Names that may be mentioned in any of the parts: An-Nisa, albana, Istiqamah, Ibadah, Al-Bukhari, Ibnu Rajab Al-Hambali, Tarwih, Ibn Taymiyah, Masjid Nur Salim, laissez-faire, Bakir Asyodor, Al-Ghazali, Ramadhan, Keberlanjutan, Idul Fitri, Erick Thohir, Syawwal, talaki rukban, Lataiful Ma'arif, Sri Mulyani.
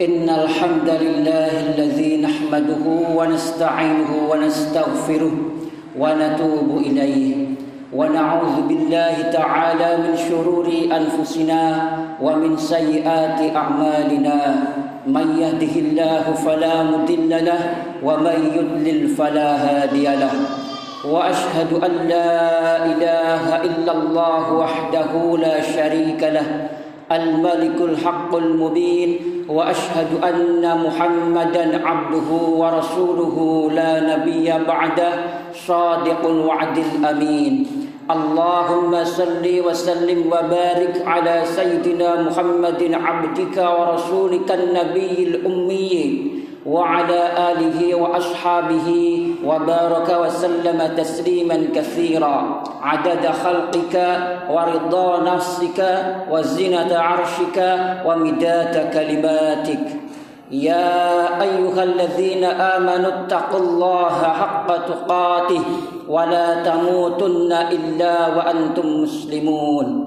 إن الحمد لله الذي نحمده ونستعينه ونستغفره ونتوب إليه ونعوذ بالله تعالى من شرور أنفسنا ومن سيئات أعمالنا من يهده الله فلا مضل له ومن يضلل فلا هادي له وأشهد أن لا إله إلا الله وحده لا شريك له الملك الحق المبين وأشهد أن محمدا عبده ورسوله لا نبي بعده صادق الوعد الأمين اللهم صل وسلم وبارك على سيدنا محمد عبدك ورسولك النبي الأمي وعلى آله وأصحابه وبارك وسلم تسليما كثيرا عدد خلقك ورضا نفسك وزنة عرشك ومداد كلماتك يا أيها الذين آمنوا اتقوا الله حق تقاته ولا تموتن إلا وأنتم مسلمون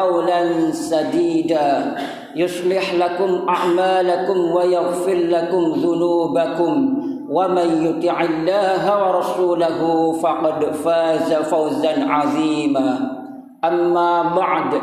قولا سديدا يصلح لكم أعمالكم ويغفر لكم ذنوبكم ومن يطع الله ورسوله فقد فاز فوزا عظيما أما بعد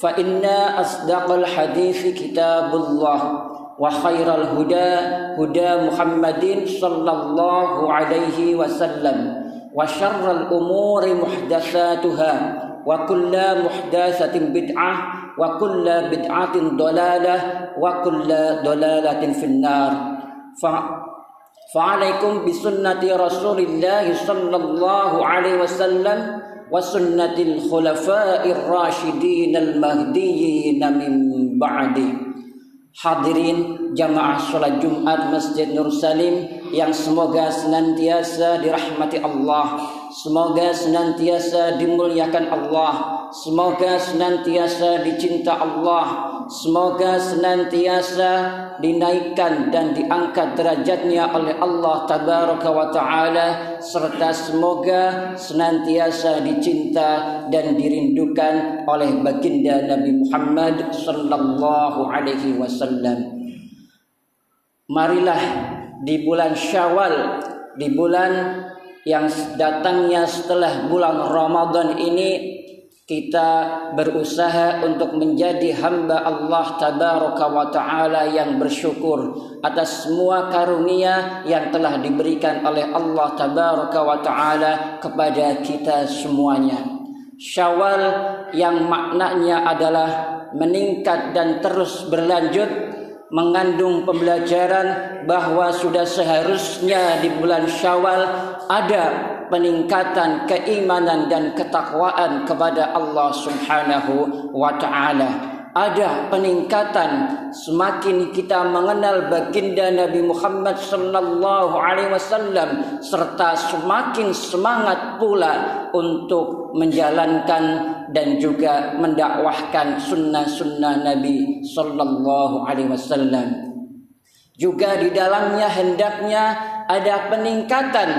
فإن أصدق الحديث كتاب الله وخير الهدى هدى محمد صلى الله عليه وسلم وشر الأمور محدثاتها وكل محدثة بدعة وكل بدعة ضلالة وكل ضلالة في النار فعليكم بسنة رسول الله صلى الله عليه وسلم وسنة الخلفاء الراشدين المهديين من بعده. Hadirin jamaah sholat Jumat Masjid Nur Salim yang semoga senantiasa dirahmati Allah, semoga senantiasa dimuliakan Allah, semoga senantiasa dicinta Allah, semoga senantiasa dinaikkan dan diangkat derajatnya oleh Allah Tabaraka wa Ta'ala, serta semoga senantiasa dicinta dan dirindukan oleh baginda Nabi Muhammad sallallahu alaihi wasallam. Marilah di bulan Syawal, di bulan yang datangnya setelah bulan Ramadhan ini, kita berusaha untuk menjadi hamba Allah Tabaraka wa Ta'ala yang bersyukur atas semua karunia yang telah diberikan oleh Allah Tabaraka wa Ta'ala kepada kita semuanya. Syawal yang maknanya adalah meningkat dan terus berlanjut mengandung pembelajaran bahwa sudah seharusnya di bulan Syawal ada peningkatan keimanan dan ketakwaan kepada Allah Subhanahu wa Ta'ala. Ada peningkatan semakin kita mengenal baginda Nabi Muhammad sallallahu alaihi wasallam, serta semakin semangat pula untuk menjalankan dan juga mendakwahkan sunnah-sunnah Nabi sallallahu alaihi wasallam. Juga di dalamnya hendaknya ada peningkatan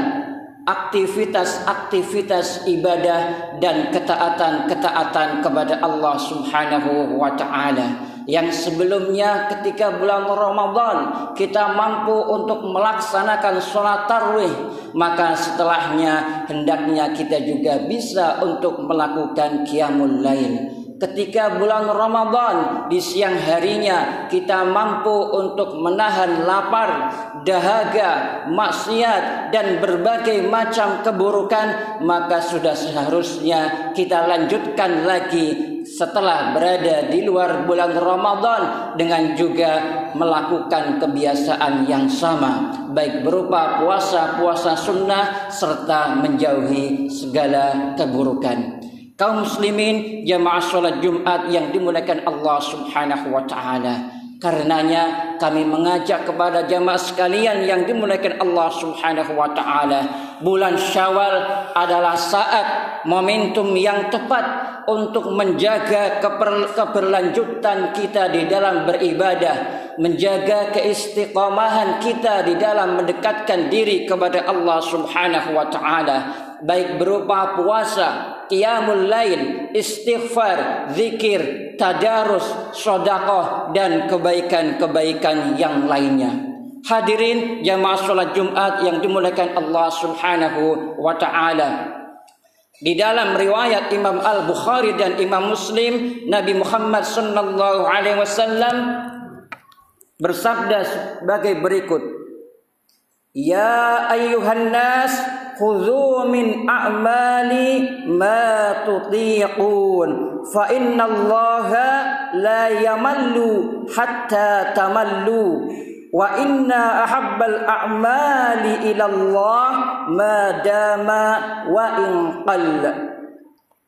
aktivitas-aktivitas ibadah dan ketaatan-ketaatan kepada Allah Subhanahu wa Ta'ala, yang sebelumnya ketika bulan Ramadan kita mampu untuk melaksanakan sholat tarwih, maka setelahnya hendaknya kita juga bisa untuk melakukan qiyamul lail. Ketika bulan Ramadan di siang harinya kita mampu untuk menahan lapar, dahaga, maksiat dan berbagai macam keburukan, maka sudah seharusnya kita lanjutkan lagi setelah berada di luar bulan Ramadan dengan juga melakukan kebiasaan yang sama, baik berupa puasa-puasa sunnah serta menjauhi segala keburukan. Kaum muslimin jamaah sholat Jumat yang dimuliakan Allah Subhanahu wa Ta'ala, karenanya kami mengajak kepada jamaah sekalian yang dimuliakan Allah Subhanahu wa taala, bulan Syawal adalah saat momentum yang tepat untuk menjaga keberlanjutan kita di dalam beribadah, menjaga keistiqomahan kita di dalam mendekatkan diri kepada Allah Subhanahu wa taala, baik berupa puasa, qiyamul lail, istighfar, zikir, tadarus, sedekah, dan kebaikan-kebaikan yang lainnya. Hadirin jamaah salat Jumat yang dimuliakan Allah Subhanahu wa taala, di dalam riwayat Imam Al-Bukhari dan Imam Muslim, Nabi Muhammad sallallahu alaihi wasallam bersabda sebagai berikut: Ya ayyuhan nas, khudzu min a'mali ma tutiqun, fa innallaha la yamallu hatta tamallu. Wa inna ahabbal a'mali ilallah ma dama wa inqal.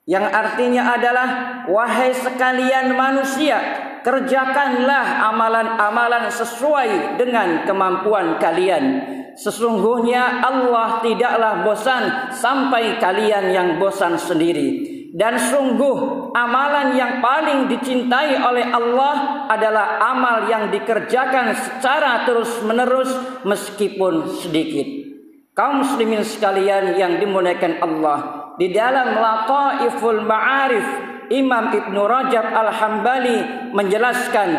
Yang artinya adalah, wahai sekalian manusia, kerjakanlah amalan-amalan sesuai dengan kemampuan kalian. Sesungguhnya Allah tidaklah bosan sampai kalian yang bosan sendiri. Dan sungguh amalan yang paling dicintai oleh Allah adalah amal yang dikerjakan secara terus-menerus meskipun sedikit. Kaum muslimin sekalian yang dimuliakan Allah, di dalam Lataiful Ma'arif Imam Ibnu Rajab Al-Hambali menjelaskan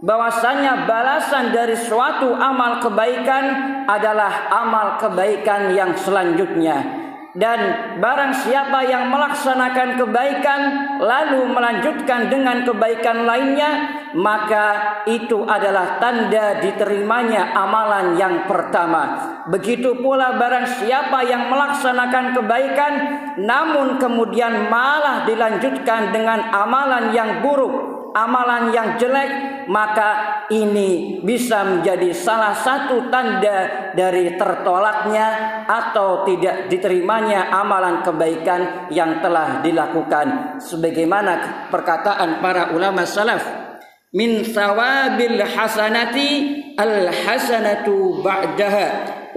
bahwasanya balasan dari suatu amal kebaikan adalah amal kebaikan yang selanjutnya. Dan barang siapa yang melaksanakan kebaikan lalu melanjutkan dengan kebaikan lainnya, maka itu adalah tanda diterimanya amalan yang pertama. Begitu pula barang siapa yang melaksanakan kebaikan namun kemudian malah dilanjutkan dengan amalan yang buruk, amalan yang jelek, maka ini bisa menjadi salah satu tanda dari tertolaknya atau tidak diterimanya amalan kebaikan yang telah dilakukan, sebagaimana perkataan para ulama salaf, min thawabil hasanati al hasanatu ba'daha,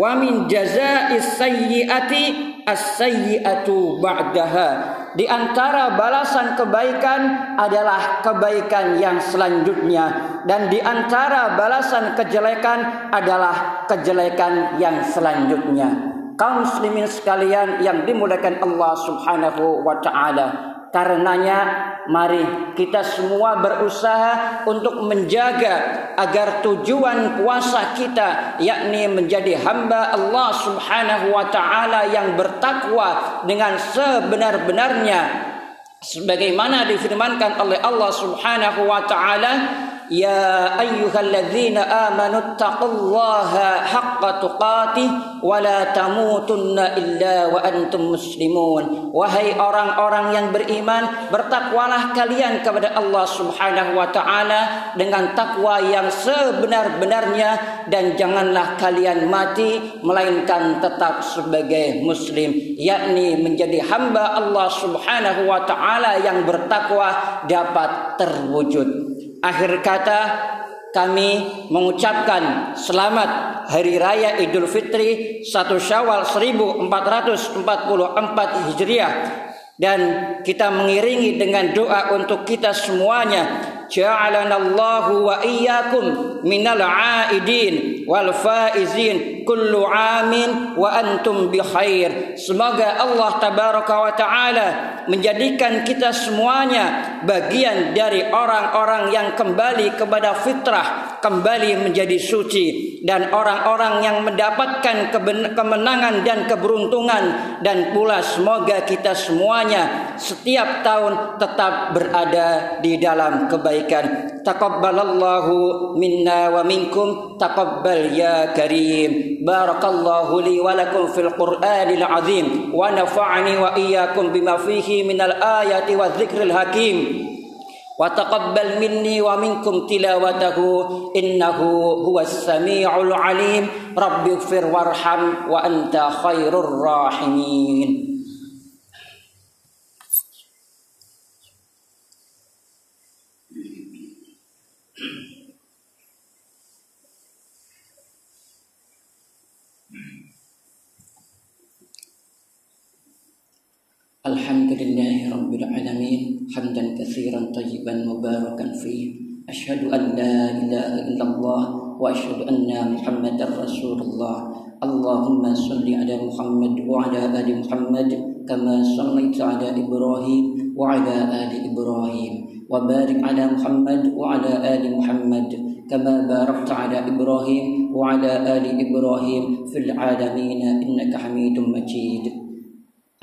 wa min jaza'is sayyi'ati as sayyi'atu ba'daha. Di antara balasan kebaikan adalah kebaikan yang selanjutnya, dan di antara balasan kejelekan adalah kejelekan yang selanjutnya. Kaum muslimin sekalian yang dimuliakan Allah Subhanahu wa taala, karenanya mari kita semua berusaha untuk menjaga agar tujuan puasa kita, yakni menjadi hamba Allah Subhanahu wa ta'ala yang bertakwa dengan sebenar-benarnya, sebagaimana difirmankan oleh Allah Subhanahu wa ta'ala, Ya ayyuhalladzina amanu taqullaha haqqa tuqatih wa la tamutunna illa wa antum muslimun. Wahai orang-orang yang beriman, bertakwalah kalian kepada Allah Subhanahu wa taala dengan takwa yang sebenar-benarnya, dan janganlah kalian mati melainkan tetap sebagai muslim, yakni menjadi hamba Allah Subhanahu wa taala yang bertakwa dapat terwujud. Akhir kata, kami mengucapkan selamat Hari Raya Idul Fitri 1 Syawal 1444 Hijriah, dan kita mengiringi dengan doa untuk kita semuanya. Ja'alanallahu wa iyyakum minal aidin wal faizin kullu amin wa antum bi khair. Semoga Allah tabaraka wa taala menjadikan kita semuanya bagian dari orang-orang yang kembali kepada fitrah, kembali menjadi suci, dan orang-orang yang mendapatkan kemenangan dan keberuntungan, dan pula semoga kita semuanya setiap tahun tetap berada di dalam kebaikan. Taqabbalallahu minna wa minkum, taqabbal ya karim. Barakallahu li wa lakum fil Qur'anil azim, wa nafa'ani wa iyyakum bima fihi minal ayati wa dzikril hakim. Wa taqabbal minni wa minkum tilawatahu innahu huwas sami'ul alim. Rabbighfir warham wa anta khairur rahimin. Alhamdulillahi Rabbil Alamin hamdan katsiran thayyiban mubarakan fihi asyhadu an la ilaha illallah wa asyhadu anna Muhammadar Rasulullah. Allahumma shalli ala Muhammad wa ala ali Muhammad kama shallaita ala Ibrahim wa ala ali Ibrahim wa barik ala Muhammad wa ala ali Muhammad kama barakta ala Ibrahim wa ala ali Ibrahim fil alamin innaka Hamidum Majid.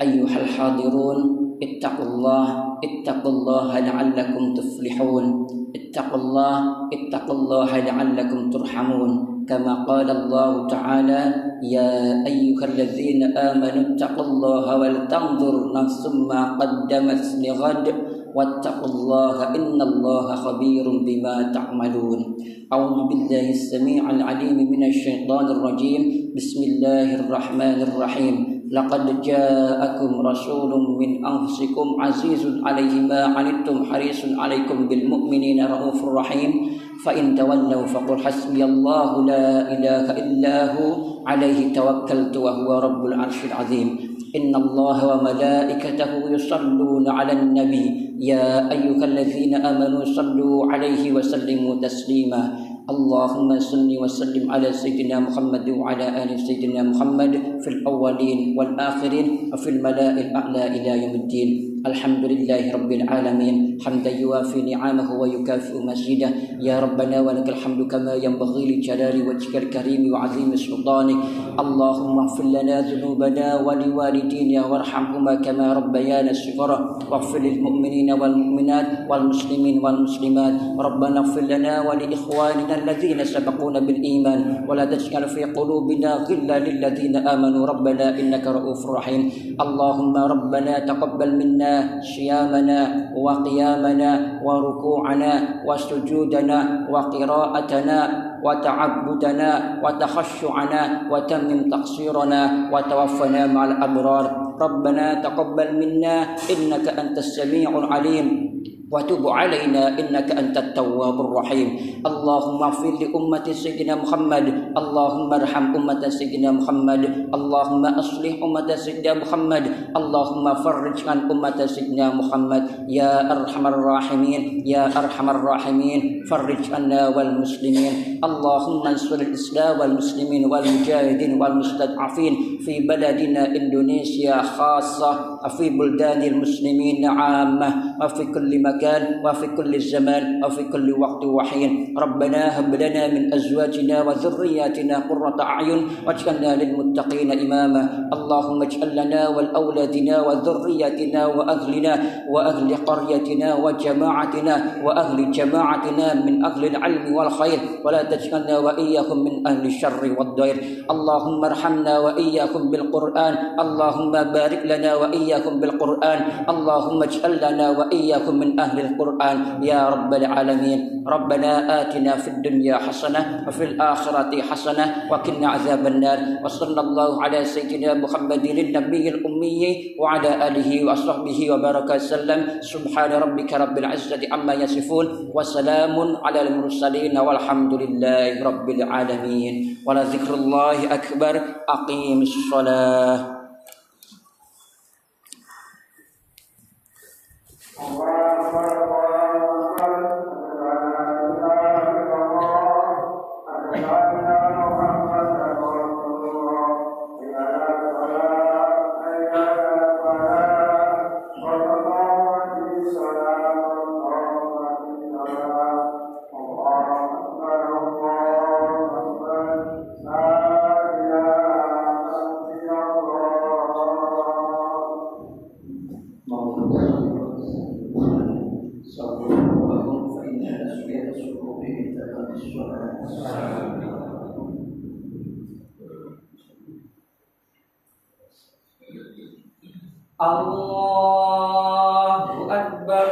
Ayyuhal hadirun, ittaqullaha la'allakum tuflihun, ittaqullaha la'allakum turhamun, kama qala Allah ta'ala, ya ayyuhallazina amanu ittaqullaha wal tanzur nafsum ma qaddamat lighad, wattaqullaha innallaha khabirun bima ta'malun. A'udzu billahi as-sami'il 'alim minasy syaithanir rajim. Bismillahirrahmanirrahim. Laqad ja'akum rasulun min anfusikum azizun 'alaihi ma 'anittum harisun 'alaikum bil mu'minina raufur rahim. Fa in tawallaw faqul hasbiyallahu la ilaha illahu 'alaihi tawakkaltu wa huwa rabbul 'arsyil 'azim. Innallaha wa malaikatahu yusalluna 'alan nabi ya ayyuhallazina amanu sallu 'alaihi wa sallimu taslima. Allahumma salli wa sallim ala sayyidina Muhammad wa ala ali sayyidina Muhammad fil awwalin wal akhirin wa fil mala'il a'la ila yaumiddin. Alhamdulillahi rabbil alamin hamdan yuwafi ni'amahu wa yukafi masjidah. Ya rabbana wa lakal hamdu kama yanbaghi li jalali wajhikal karim wa 'azimi sultanik. Allahumma ighfir lana dhunubana wa liwalidina warhamhuma kama rabbayana shighara. Waghfir lil mu'minina wal mu'minat wal muslimin wal muslimat. Rabbana ighfir lana wa li ikhwanina الذين سبقونا بالإيمان ولا تجعل في قلوبنا غلا للذين آمنوا ربنا إنك رؤوف رحيم. اللهم ربنا تقبل منا صيامنا وقيامنا وركوعنا وسجودنا وقراءتنا وتعبدنا وتخشعنا وتمم تقصيرنا وتوفنا مع الأبرار. ربنا تقبل منا إنك أنت السميع العليم وتب علينا إنك أنت التواب الرحيم. اللهم اغفر لأمة سيدنا محمد، اللهم ارحم أمة سيدنا محمد، اللهم أصلح أمة سيدنا محمد، اللهم فرج عن أمة سيدنا محمد يا أرحم الراحمين يا أرحم الراحمين. فرج عنا والمسلمين. اللهم انصر الإسلام والمسلمين والمجاهدين والمستضعفين في بلدنا إندونيسيا خاصة وفي بلدان المسلمين عامة وفي كل مكان وفي كل الزمان وفي كل وقت وحين. ربنا هب لنا من أزواجنا وذرياتنا قرة أعين واجعلنا للمتقين إماما. اللهم اجعل لنا والأولادنا وذرياتنا وأهلنا وأهل قريتنا وجماعتنا وأهل جماعتنا من أهل العلم والخير ولا تجعلنا وإياهم من أهل الشر والضير. اللهم ارحمنا وإياهم بالقرآن، اللهم بارك لنا وإياهم بالقرآن، اللهم اجعل لنا وإياهم من أهل القرآن يا رب العالمين. ربنا آتنا في الدنيا حسنة وفي الآخرة حسنة وقنا عذاب النار. وصلى الله على سيدنا محمد النبي الأمي وعلى آله وصحبه وبارك وسلم. سبحان ربك رب العزة عما يصفون وسلام على المرسلين والحمد لله رب العالمين. ولذكر الله أكبر. أقيم الصلاة. Allahu Akbar.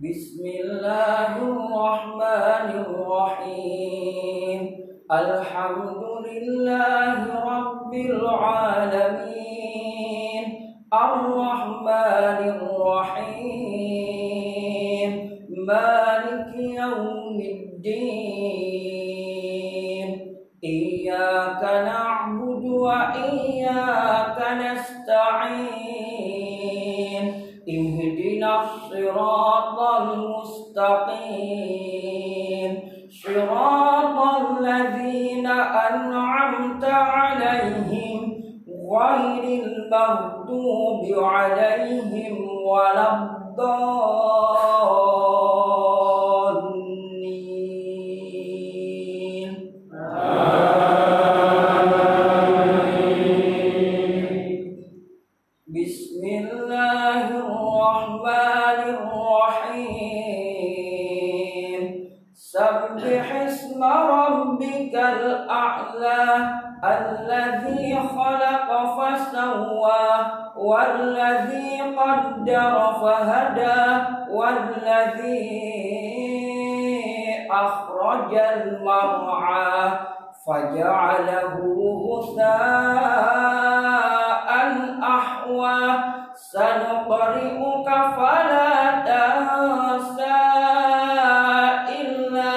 Bismillahirrahmanirrahim. Alhamdulillahi Rabbil Alamin. Ar-Rahmanir Rahim. maliki yaumiddin iyyaka na'budu wa iyyaka nasta'in ihdinas siratal mustaqim siratal ladzina an'amta 'alaihim ghairil maghdubi 'alaihim waladdallin. Amin. Bismillahirrahmanirrahim. Sabbihisma rabbikal a'la alladzi khalaqa fasawwa والذي قدر فهدى والذي أخرج المرعى فجعله غثاء أحوى سنقرئك فلا تنسى إلا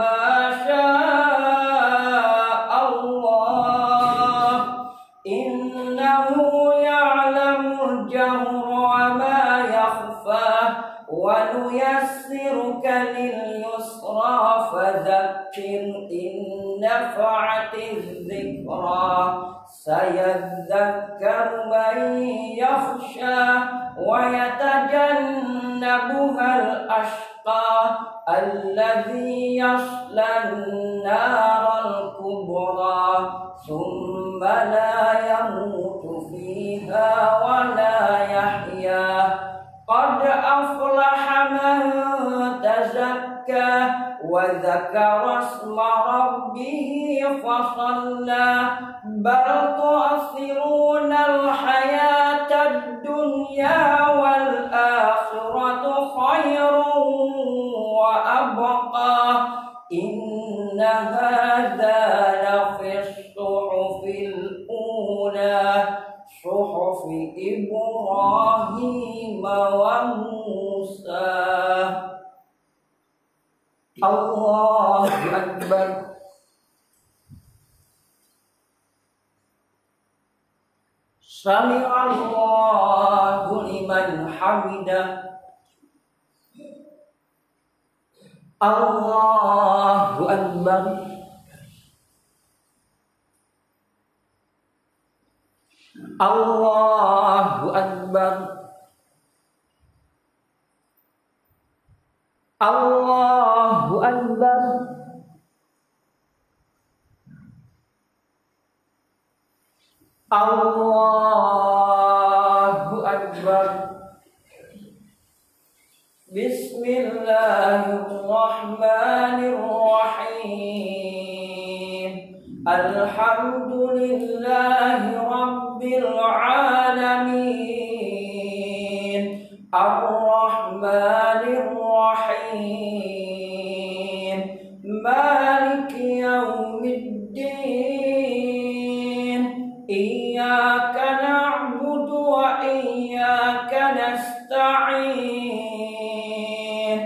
ما شاء الله إنه وَنُيَسِّرُكَ لِلْيُسْرَى فَذَكِّرْ إِن نَّفَعَتِ الذِّكْرَى سَيَذَّكَّرُ مَن يَخْشَى وَيَتَجَنَّبُهَا الْأَشْقَى الَّذِي يَصْلَى النَّارَ الْكُبْرَى ثُمَّ لَا يَمُوتُ فِيهَا وَلَا يَحْيَى قد أفلح من تزكى وذكر اسم ربه فصلى بل تؤثرون الحياة الدنيا والآخرة خير وأبقى إن هذا لفي الصحف الأولى صحف إبراهيم وموسى. الله أكبر. سمع الله لمن حمده. الله أكبر. Allahu Akbar. Allahu Akbar. Allahu Akbar. Bismillahirrahmanirrahim. Alhamdulillahi Rabbil alamin. Ar-Rahmanir Rahim. Maliki yaumiddin. Iyyaka na'budu wa iyyaka nasta'in.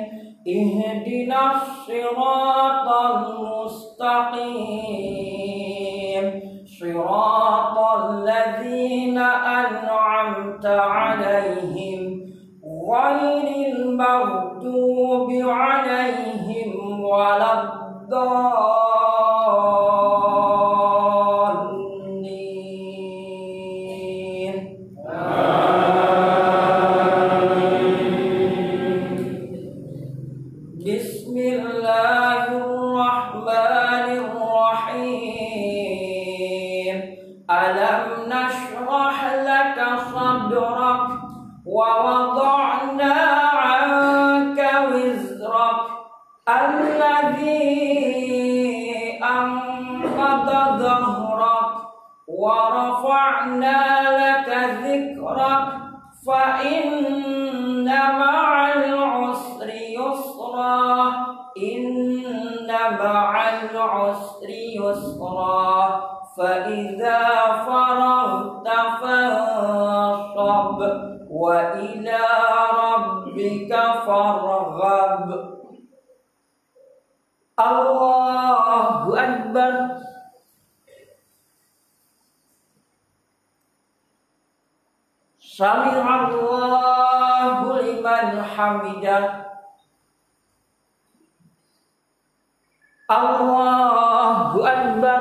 Ihdinas siratal mustaqim. Siratal ladzina an'amta 'alaihim ghairil maghdubi 'alaihim waladdallin. Amin. Bismillahirrahmanirrahim. Alam nashrah laka sadrak wa wada'na 'anka wizrak alladhi anqadha dhahrak wa rafa'na laka dhikrak fa inna ma'al 'usri yusra inna ma'al 'usri yusra فإذا فرغت فانصب وإلى ربك rabbika farghab. Allahu Akbar. Sami Allahu liman hamidah. Allahu Akbar.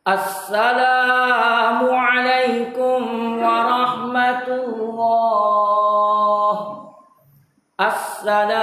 Assalamualaikum warahmatullahi wabarakatuh.